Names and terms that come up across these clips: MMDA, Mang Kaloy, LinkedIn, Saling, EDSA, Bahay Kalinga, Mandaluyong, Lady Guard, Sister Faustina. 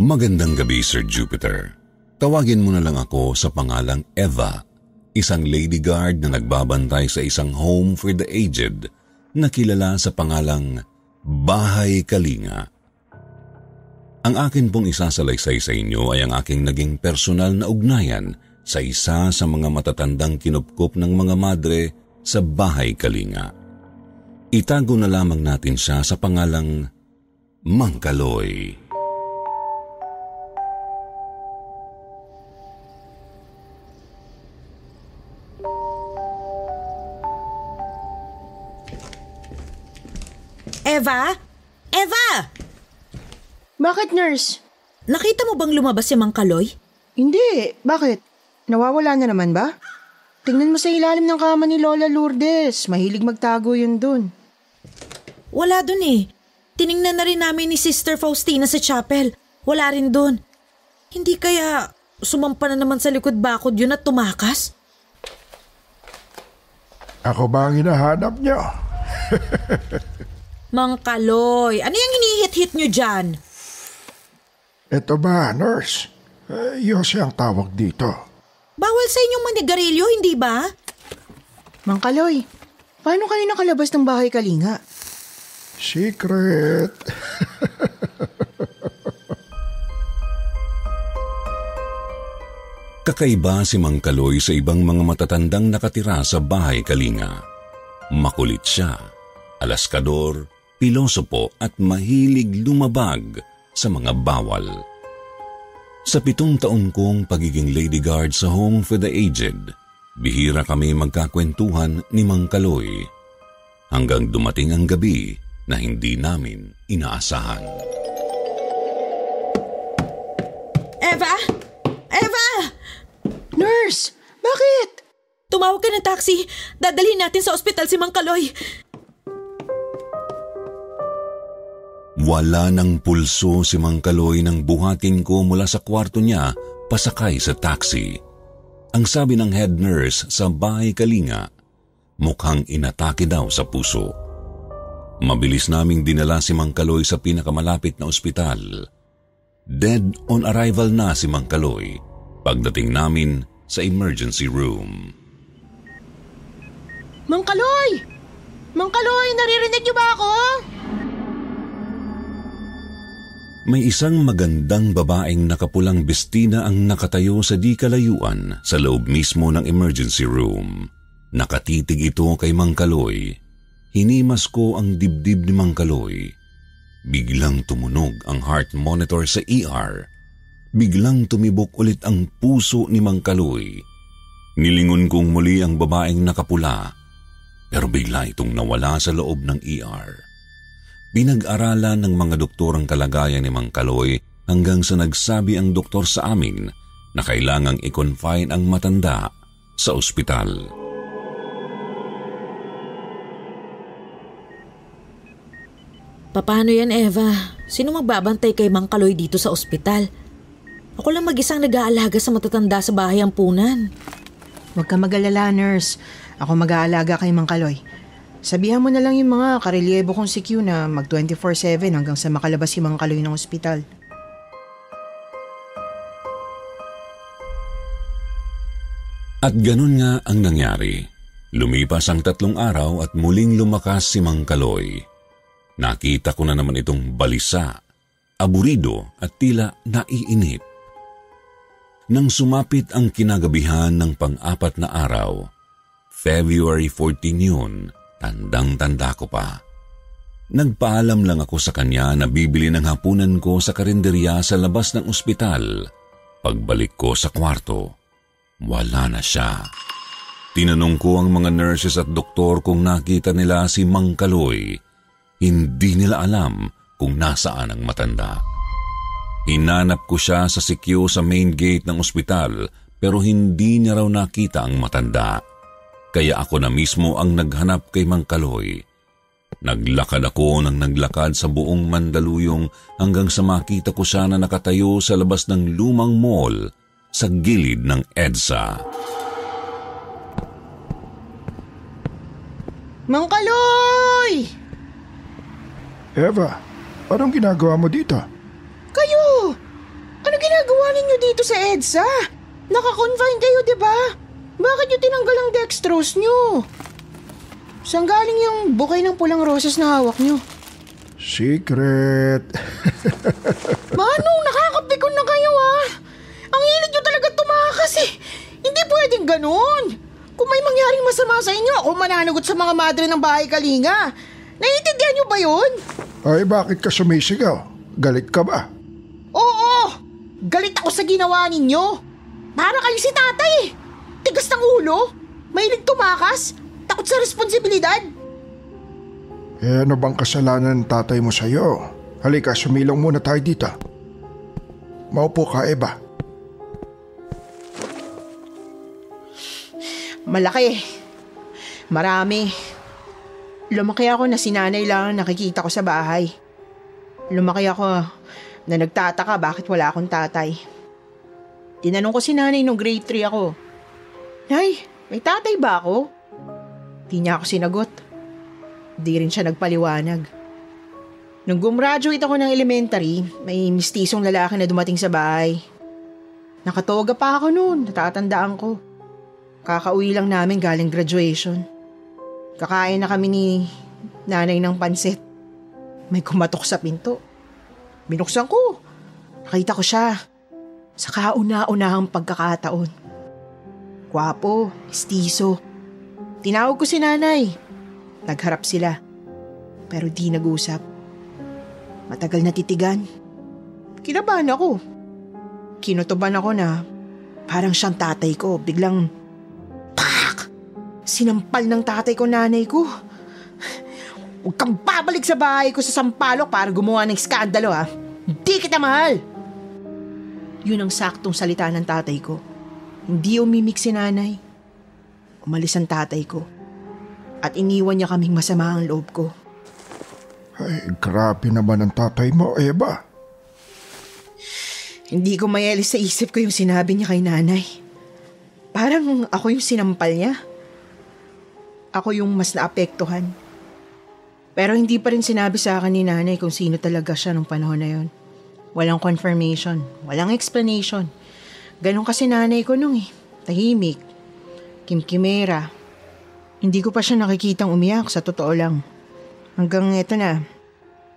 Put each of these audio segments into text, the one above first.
Magandang gabi, Sir Jupiter. Tawagin mo na lang ako sa pangalang Eva, isang lady guard na nagbabantay sa isang home for the aged na kilala sa pangalang Bahay Kalinga. Ang akin pong isasalaysay sa inyo ay ang aking naging personal na ugnayan sa isa sa mga matatandang kinupkop ng mga madre sa Bahay Kalinga. Itago na lamang natin siya sa pangalang Mang Kaloy. Eva? Eva! Bakit, nurse? Nakita mo bang lumabas si Mang Kaloy? Hindi. Bakit? Nawawala na naman ba? Tingnan mo sa ilalim ng kama ni Lola Lourdes. Mahilig magtago yun dun. Wala dun eh. Tiningnan na rin namin ni Sister Faustina sa chapel. Wala rin dun. Hindi kaya sumampa na naman sa likod bakod yun at tumakas? Ako ba ang hinahanap niyo? Mang Kaloy, ano yung hinihit-hit nyo dyan? Eto ba, nurse? Yose ang tawag dito. Bawal sa inyong manigarilyo, hindi ba? Mang Kaloy, paano kayo nakalabas ng Bahay Kalinga? Secret. Kakaiba si Mang Kaloy sa ibang mga matatandang nakatira sa Bahay Kalinga. Makulit siya, alaskador, pilosopo at mahilig lumabag sa mga bawal. Sa 7 taon kong pagiging lady guard sa home for the aged, bihira kami magkakwentuhan ni Mang Kaloy hanggang dumating ang gabi na hindi namin inaasahan. Eva! Eva! Nurse! Bakit? Tumawag ka ng taxi. Dadalhin natin sa ospital si Mang Kaloy. Wala ng pulso si Mang Kaloy nang buhatin ko mula sa kwarto niya pasakay sa taxi. Ang sabi ng head nurse sa Bahay Kalinga, mukhang inatake daw sa puso. Mabilis naming dinala si Mang Kaloy sa pinakamalapit na ospital. Dead on arrival na si Mang Kaloy pagdating namin sa emergency room. Mang Kaloy! Mang Kaloy, naririnig niyo ba ako? May isang magandang babaeng nakapulang bestina ang nakatayo sa di kalayuan sa loob mismo ng emergency room. Nakatitig ito kay Mang Kaloy. Hinimas ko ang dibdib ni Mang Kaloy. Biglang tumunog ang heart monitor sa ER. Biglang tumibok ulit ang puso ni Mang Kaloy. Nilingon kong muli ang babaeng nakapula, pero bigla itong nawala sa loob ng ER. Pinag-aralan ng mga doktor ang kalagayan ni Mang Kaloy hanggang sa nagsabi ang doktor sa amin na kailangang i-confine ang matanda sa ospital. Paano yan, Eva? Sino magbabantay kay Mang Kaloy dito sa ospital? Ako lang mag-isang nag-aalaga sa matatanda sa bahay ampunan. Huwag ka mag-alala, nurse. Ako mag-aalaga kay Mang Kaloy. Sabihan mo na lang yung mga karelyebo kong si Q na mag 24/7 hanggang sa makalabas si Mang Kaloy ng ospital. At ganun nga ang nangyari. Lumipas ang 3 araw at muling lumakas si Mang Kaloy. Nakita ko na naman itong balisa, aburido at tila naiinip. Nang sumapit ang kinagabihan ng pang-apat na araw, February 14 yun, tandang-tanda ko pa. Nagpaalam lang ako sa kanya na bibili ng hapunan ko sa karinderya sa labas ng ospital. Pagbalik ko sa kwarto, wala na siya. Tinanong ko ang mga nurses at doktor kung nakita nila si Mang Kaloy. Hindi nila alam kung nasaan ang matanda. Hinanap ko siya sa sikyo sa main gate ng ospital pero hindi niya raw nakita ang matanda. Kaya ako na mismo ang naghanap kay Mang Kaloy. Naglakad ako nang naglakad sa buong Mandaluyong hanggang sa makita ko siya na nakatayo sa labas ng lumang mall sa gilid ng EDSA. Mang Kaloy! Eva, anong ginagawa mo dito? Kayo! Ano ginagawa ninyo dito sa EDSA? Naka-confine kayo, di ba? Bakit nyo tinanggal ang dextrose nyo? Saan galing yung bukay ng pulang roses na hawak nyo? Secret! Manong, nakakapikon na kayo ah! Ang hilig nyo talaga tumakas eh! Hindi pwedeng ganun! Kung may mangyaring masama sa inyo, ako mananagot sa mga madre ng Bahay Kalinga. Naiintindihan niyo ba yun? Ay, bakit ka sumisigaw? Galit ka ba? Oo! Galit ako sa ginawa ninyo. Para kayo si tatay eh. Tigas ng ulo. Mahilig tumakas. Takot sa responsibilidad. Eh, ano bang kasalanan ng tatay mo sa'yo? Halika, sumilong muna tayo dito. Maupo ka, Eva. Malaki. Marami. Lumaki ako na si nanay lang nakikita ko sa bahay. Lumaki ako na nagtataka bakit wala akong tatay. Tinanong ko si nanay nung grade 3 ako. Nay, may tatay ba ako? Di niya ako sinagot. Di rin siya nagpaliwanag. Nung gumraduate ako ng elementary, may mistisong lalaki na dumating sa bahay. Nakatoga pa ako noon, natatandaan ko. Kakauwi lang namin galing graduation. Kakain na kami ni nanay ng pansit. May kumatok sa pinto. Binuksan ko. Nakita ko siya. Sa kauna-unahang pagkakataon. Gwapo, istiso. Tinawag ko si nanay. Nagharap sila. Pero di nag-usap. Matagal na titigan. Kinabahan ako. Kinutuban ako na parang siyang tatay ko. Biglang sinampal ng tatay ko nanay ko. Huwag kang babalik sa bahay ko sa Sampalok para gumawa ng iskandalo ha. Hindi kita mahal. Yun ang saktong salita ng tatay ko. Hindi umimik si nanay. Umalis ang tatay ko. At iniwan niya kaming masama ang loob ko. Ay, grabe naman ang tatay mo, Eva. Hindi ko mayalis sa isip ko yung sinabi niya kay nanay. Parang ako yung sinampal niya. Ako yung mas naapektuhan. Pero hindi pa rin sinabi sa akin ni nanay kung sino talaga siya nung panahon na yon. Walang confirmation, walang explanation. Ganon kasi nanay ko nung eh. Tahimik, kimkimera. Hindi ko pa siya nakikitang umiyak sa totoo lang. Hanggang eto na,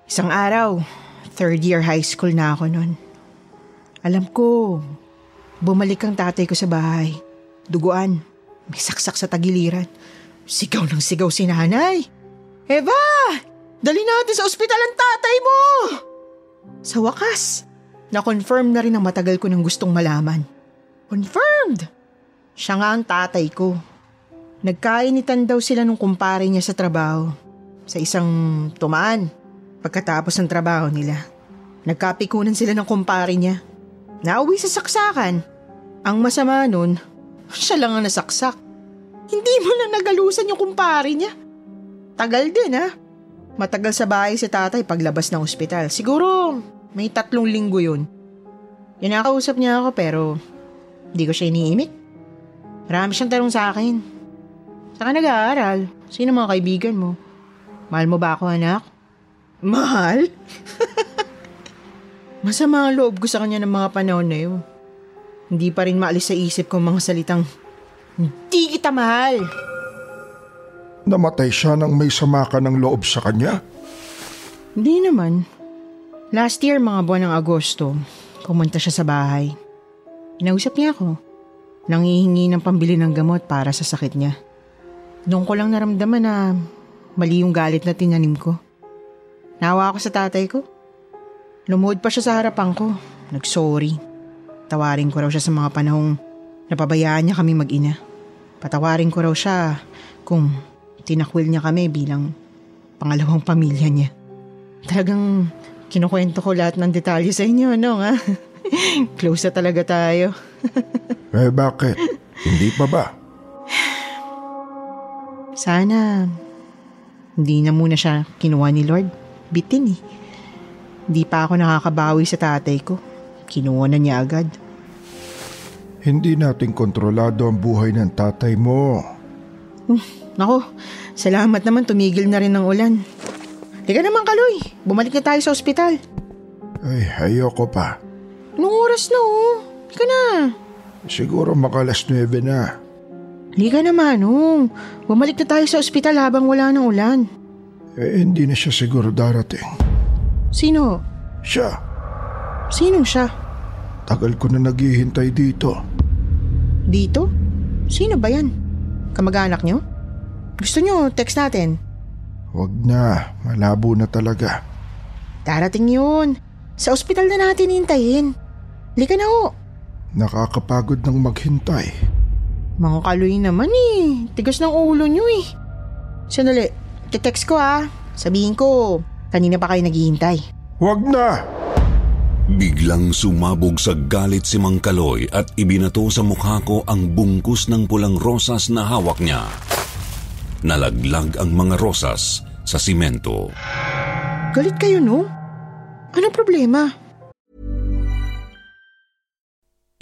isang araw, third year high school na ako nun. Alam ko, bumalik ang tatay ko sa bahay. Duguan, may saksak sa tagiliran. Sigaw ng sigaw si nanay. Eva! Dali natin sa ospital ang tatay mo! Sa wakas, na-confirm na rin ang matagal ko ng gustong malaman. Confirmed! Siya nga ang tatay ko. Nagkainitan daw sila nung kumpare niya sa trabaho. Sa isang tumaan. Pagkatapos ng trabaho nila. Nagkapikunan sila ng kumpare niya. Nauwi sa saksakan. Ang masama nun, siya lang ang nasaksak. Hindi mo na nagalusan yung kumpare niya. Tagal din ha. Matagal sa bahay si tatay paglabas ng ospital. Siguro may 3 linggo yun. Kinakausap niya ako pero hindi ko siya iniimik. Marami siyang tanong sa akin. Saan ka nag-aaral? Sino mga kaibigan mo? Mahal mo ba ako anak? Mahal? Masama ang loob ko sa kanya ng mga panahon na yun. Hindi pa rin maalis sa isip ko mga salitang hindi kita mahal. Namatay siya nang may sama ka ng loob sa kanya? Hindi naman. Last year, mga buwan ng Agosto, pumunta siya sa bahay. Inausap niya ako. Nangihingi ng pambili ng gamot para sa sakit niya. Doon ko lang naramdaman na mali yung galit na tinanim ko. Nawa ako sa tatay ko. Lumuhod pa siya sa harapan ko. Nag-sorry. Tawarin ko raw siya sa mga panahong napabayaan niya kami mag-ina. Patawarin ko raw siya kung tinakwil niya kami bilang pangalawang pamilya niya. Talagang kinukwento ko lahat ng detalye sa inyo, no nga? Close na talaga tayo. Eh bakit? Hindi pa ba? Sana hindi na muna siya kinuha ni Lord. Bitin eh. Hindi pa ako nakakabawi sa tatay ko. Kinuha na niya agad. Hindi natin kontrolado ang buhay ng tatay mo. Nako, salamat naman tumigil na rin ng ulan. Teka naman Kaloy, bumalik na tayo sa ospital. Ay, ayoko pa. Anong oras na oh? Lika na. Siguro makalas 9 na. Lika naman oh. Bumalik na tayo sa ospital habang wala ng ulan. Eh, hindi na siya siguro darating. Sino? Siya. Sinong siya? Tagal ko na naghihintay dito. Dito? Sino ba yan? Kamag-anak nyo? Gusto nyo text natin? Wag na, malabo na talaga. Darating yun. Sa ospital na natin hintayin. Lika na ho. Nakakapagod ng maghintay. Mga Kaloy naman eh. Tigas ng ulo nyo eh. Sandali, te-text ko ah. Sabihin ko, kanina pa kayo naghihintay. Wag na! Biglang sumabog sa galit si Mang Kaloy at ibinato sa mukha ko ang bungkus ng pulang rosas na hawak niya. Nalaglag ang mga rosas sa simento. Galit kayo no? Anong problema?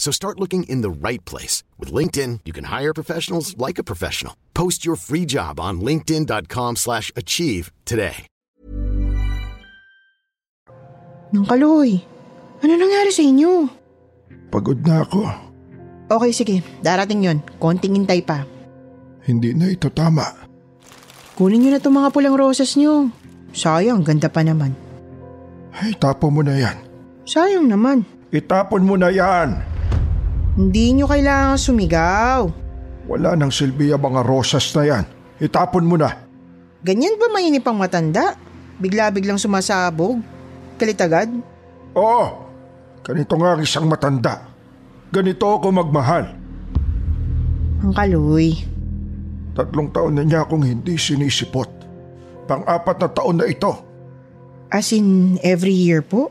So start looking in the right place. With LinkedIn, you can hire professionals like a professional. Post your free job on linkedin.com/achieve today. Mang Kaloy, ano nangyari sa inyo? Pagod na ako. Okay, sige. Darating yun. Konting hintay pa. Hindi na ito tama. Kunin nyo na itong mga pulang rosas nyo. Sayang, ganda pa naman. Ay, tapon mo na yan. Sayang naman. Itapon mo na yan. Hindi nyo kailangan sumigaw. Wala nang silbi ang mga rosas na yan. Itapon mo na. Ganyan ba mainip ang matanda? Bigla-biglang sumasabog? Galit agad? Oo. Ganito nga ang isang matanda. Ganito ako magmahal. Mang Kaloy. 3 taon na niya akong hindi sinisipot. Pang-4 na taon na ito. As in every year po?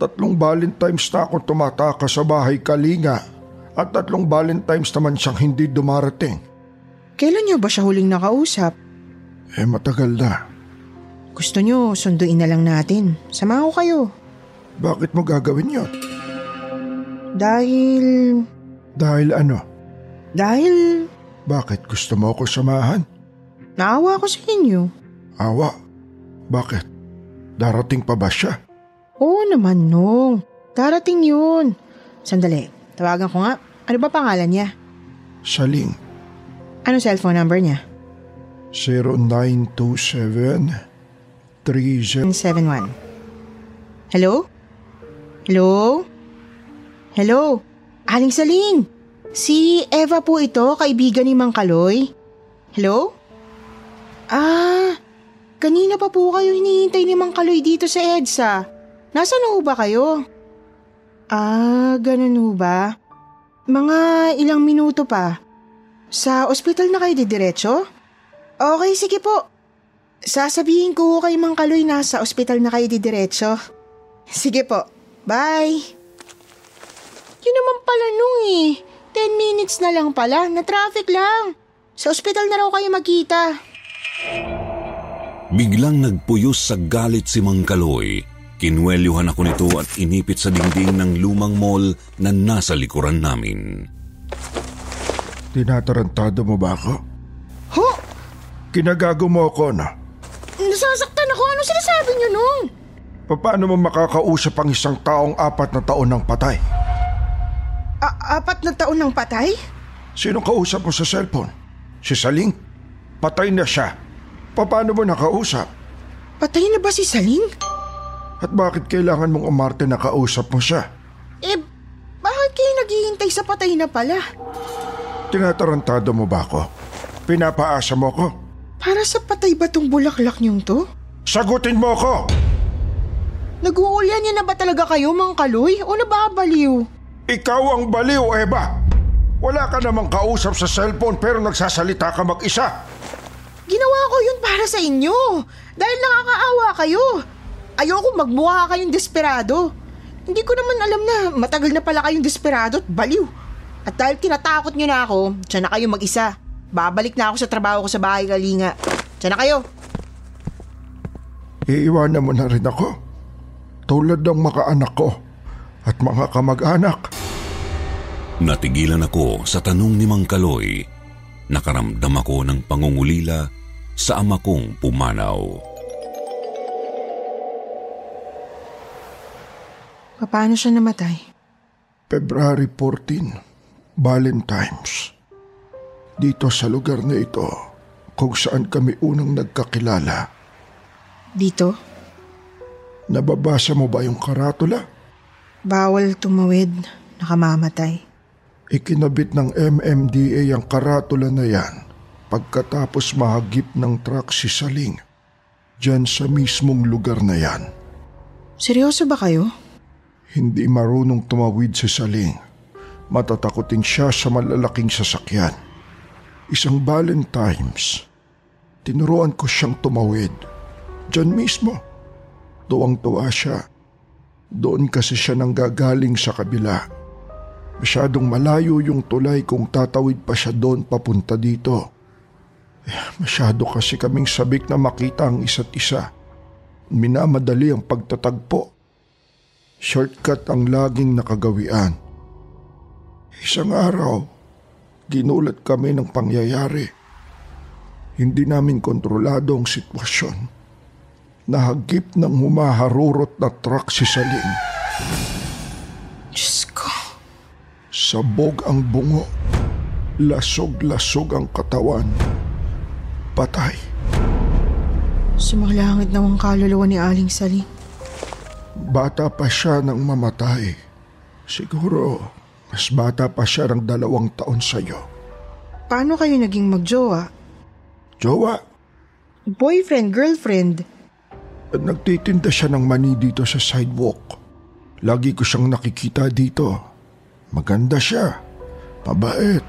3 Valentines na akong tumataka sa Bahay Kalinga. At 3 Valentines naman siyang hindi dumarating. Kailan niyo ba siya huling nakausap? Eh matagal na. Gusto niyo sunduin na lang natin. Sama ko kayo. Bakit mo gagawin yun? Dahil... Dahil ano? Dahil... Bakit gusto mo ako samahan? Naawa ako sa inyo. Awa? Bakit? Darating pa ba siya? Oo naman nung. Darating yun. Sandali. Tawagan ko nga. Ano ba pangalan niya? Saling. Ano cellphone number niya? 0927-3071. Hello? Hello? Hello? Aling Saling! Si Eva po ito, kaibigan ni Mang Kaloy. Hello? Ah, kanina pa po kayo hinihintay ni Mang Kaloy dito sa EDSA. Nasaan na ho ba kayo? Ah, ganun ho ba? Mga ilang minuto pa. Sa ospital na kayo didiretso? Okay, sige po. Sasabihin ko kay Mang Kaloy na sa ospital na kayo didiretso. Sige po. Bye. Yun naman pala nung 10 minutes na lang pala, na traffic lang. Sa ospital na raw kayo magkita. Biglang nagpuyos sa galit si Mang Kaloy. Kinwelyuhan ako nito at inipit sa dingding ng lumang mall na nasa likuran namin. Tinatarantado mo ba ako? Ho? Kinagago mo ako na? Nasasaktan ako. Ano sinasabi niyo nun? Paano mo makakausap ang isang taong 4 na taon ng patay? 4 na taon ng patay? Sinong kausap mo sa cellphone? Si Saling? Patay na siya. Paano mo nakausap? Patay na ba si Saling? At bakit kailangan mong umarte na kausap mo siya? Bakit kayo naghihintay sa patay na pala? Tinatarantado mo ba ako? Pinapaasa mo ako? Para sa patay ba tong bulaklak niyong to? Sagutin mo ako! Nag-uulyan niya na ba talaga kayo, Mang Kaloy? O nababaliw? Ikaw ang baliw, Eva! Wala ka namang kausap sa cellphone pero nagsasalita ka mag-isa. Ginawa ko yun para sa inyo. Dahil nakakaawa kayo. Ayoko magmukha kayong desperado. Hindi ko naman alam na matagal na pala kayong desperado at baliw. At dahil tinatakot niyo na ako, tiyan na kayo mag-isa. Babalik na ako sa trabaho ko sa Bahay Kalinga. Tiyan na kayo. Iiwanan mo na rin ako. Tulad ng mga anak ko at mga kamag-anak. Natigilan ako sa tanong ni Mang Kaloy. Nakaramdam ako ng pangungulila sa ama kong pumanaw. Paano siya namatay? February 14, Valentine's. Dito sa lugar na ito, kung saan kami unang nagkakilala. Dito? Nababasa mo ba yung karatula? Bawal tumawid, nakamamatay. Ikinabit ng MMDA ang karatula na yan pagkatapos mahagip ng truck si Saling dyan sa mismong lugar na yan. Seryoso ba kayo? Hindi marunong tumawid si Saling. Matatakotin siya sa malalaking sasakyan. Isang Valentine's, tinuruan ko siyang tumawid dyan mismo. Tuwang-tuwa siya. Doon kasi siya nanggagaling sa kabila. Masyadong malayo yung tulay kung tatawid pa siya doon papunta dito. Masyado kasi kaming sabik na makita ang isa't isa. Minamadali ang pagtatagpo. Shortcut ang laging nakagawian. Isang araw, ginulat kami ng pangyayari. Hindi namin kontrolado ang sitwasyon. Nahagip ng humaharurot na truck si Saling. Diyos ko. Sabog ang bungo. Lasog-lasog ang katawan. Patay. Sumalangit na ang kaluluwa ni Aling Saling. Bata pa siya nang mamatay. Siguro, mas bata pa siya ng 2 taon sa'yo. Paano kayo naging magjowa? Jowa? Boyfriend, girlfriend. At nagtitinda siya ng mani dito sa sidewalk. Lagi ko siyang nakikita dito. Maganda siya. Mabait.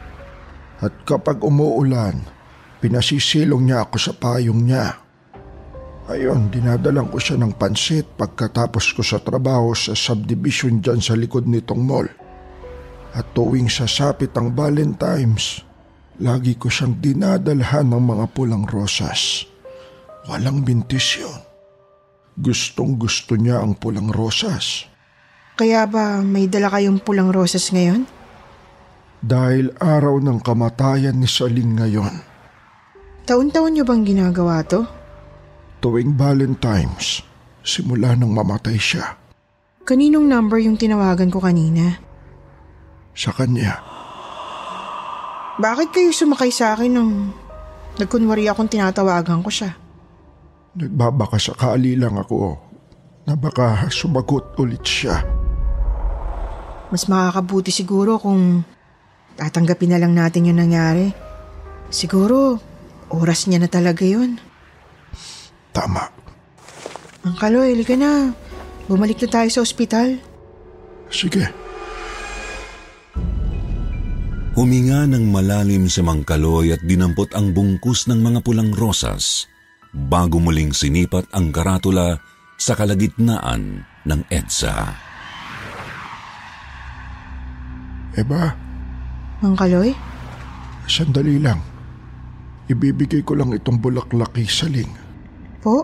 At kapag umuulan, pinasisilong niya ako sa payong niya. Ayun, dinadalang ko siya ng pansit pagkatapos ko sa trabaho sa subdivision dyan sa likod nitong mall. At tuwing sasapit ang Valentine's, lagi ko siyang dinadalhan ng mga pulang rosas. Walang bintis yun. Gustong-gusto niya ang pulang rosas. Kaya ba may dala kayong pulang rosas ngayon? Dahil araw ng kamatayan ni Saling ngayon. Taon-taon niyo bang ginagawa to? Tuwing Valentine's, simula nang mamatay siya. Kaninong number yung tinawagan ko kanina? Sa kanya. Bakit kayo sumakay sa akin nang nagkunwari akong tinatawagan ko siya? Nagbabaka sakali lang ako na baka sumagot ulit siya. Mas makakabuti siguro kung Tatanggapin na lang natin yung nangyari. Siguro, oras niya na talaga yun. Tama. Mang Kaloy, halika na. Bumalik na tayo sa ospital. Sige. Huminga ng malalim si Mang Kaloy at dinampot ang bungkus ng mga pulang rosas bago muling sinipat ang karatula sa kalagitnaan ng EDSA. Eba? Mang Kaloy? Sandali lang. Ibibigay ko lang itong bulaklak kay Saling. Po?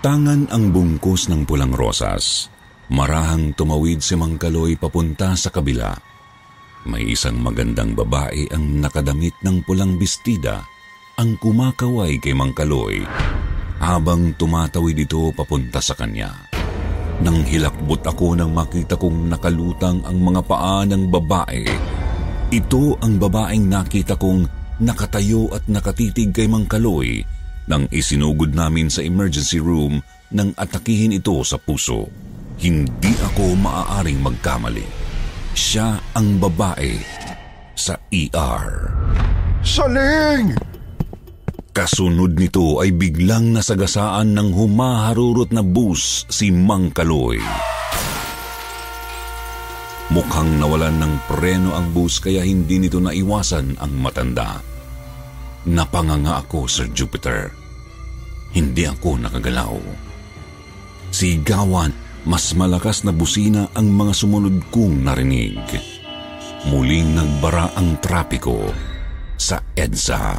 Tangan ang bungkus ng pulang rosas. Marahang tumawid si Mang Kaloy papunta sa kabila. May isang magandang babae ang nakadamit ng pulang bestida ang kumakaway kay Mang Kaloy habang tumatawid ito papunta sa kanya. Nang hilakbot ako nang makita kong nakalutang ang mga paa ng babae, ito ang babaeng nakita kong nakatayo at nakatitig kay Mang Kaloy nang isinugod namin sa emergency room nang atakihin ito sa puso. Hindi ako maaaring magkamali. Siya ang babae sa ER. Saling! Kasunod nito ay biglang nasagasaan ng humaharurot na bus si Mang Kaloy. Mukhang nawalan ng preno ang bus kaya hindi nito naiwasan ang matanda. Napanganga ako, Sir Jupiter. Hindi ako nakagalaw. Sigawan. Mas malakas na busina ang mga sumunod kong narinig. Muling nagbara ang trapiko sa EDSA.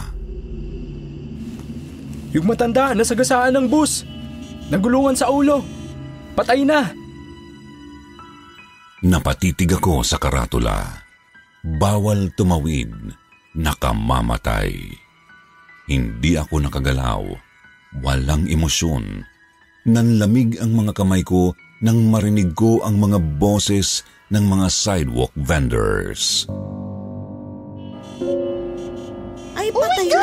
Yung matanda, nasagasaan ng bus. Nagulungan sa ulo. Patay na. Napatitig ako sa karatula. Bawal tumawid. Nakamamatay. Hindi ako nakagalaw. Walang emosyon. Nanlamig ang mga kamay ko nang marinig ko ang mga boses ng mga sidewalk vendors. Ay, patay na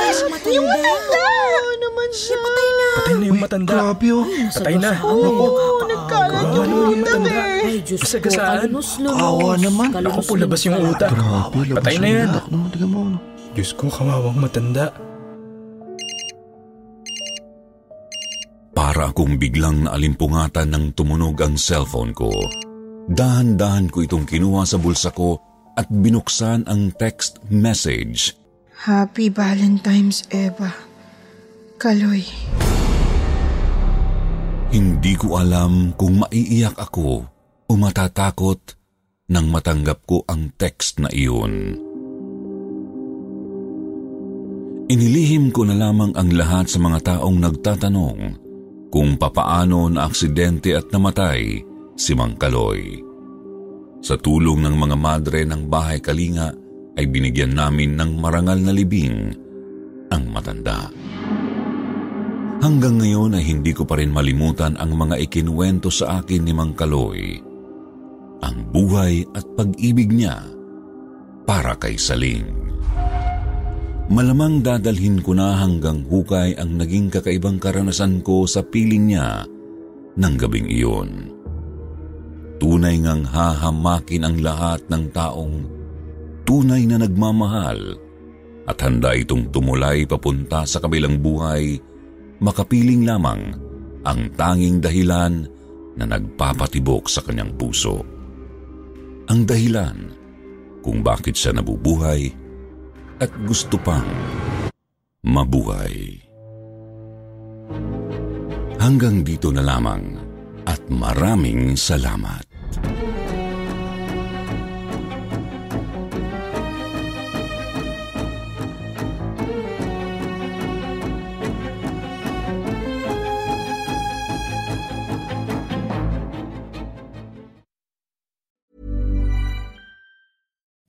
yung matanda! Yung matanda! Oo naman siya! Patay na! Patay na yung matanda! Uy, grabe yun! Patay na! Oo, nagkalat yung utak eh! Kasagasaan! Kawa naman! Ako po, labas yung utak! Patay na yan! Diyos ko, kawawang matanda! Para akong biglang naalimpungatan nang tumunog ang cellphone ko. Dahan-dahan ko itong kinuha sa bulsa ko at binuksan ang text message. Happy Valentine's, Eva. Kaloy. Hindi ko alam kung maiiyak ako o matatakot nang matanggap ko ang text na iyon. Inilihim ko na lamang ang lahat sa mga taong nagtatanong kung papaano na aksidente at namatay si Mang Kaloy. Sa tulong ng mga madre ng Bahay Kalinga ay binigyan namin ng marangal na libing ang matanda. Hanggang ngayon ay hindi ko pa rin malimutan ang mga ikinuwento sa akin ni Mang Kaloy, ang buhay at pag-ibig niya para kay Saling. Malamang dadalhin ko na hanggang hukay ang naging kakaibang karanasan ko sa piling niya ng gabing iyon. Tunay ngang hahamakin ang lahat ng taong tunay na nagmamahal at handa itong tumulay papunta sa kabilang buhay, makapiling lamang ang tanging dahilan na nagpapatibok sa kanyang puso. Ang dahilan kung bakit siya nabubuhay at gusto pang mabuhay. Hanggang dito na lamang at maraming salamat.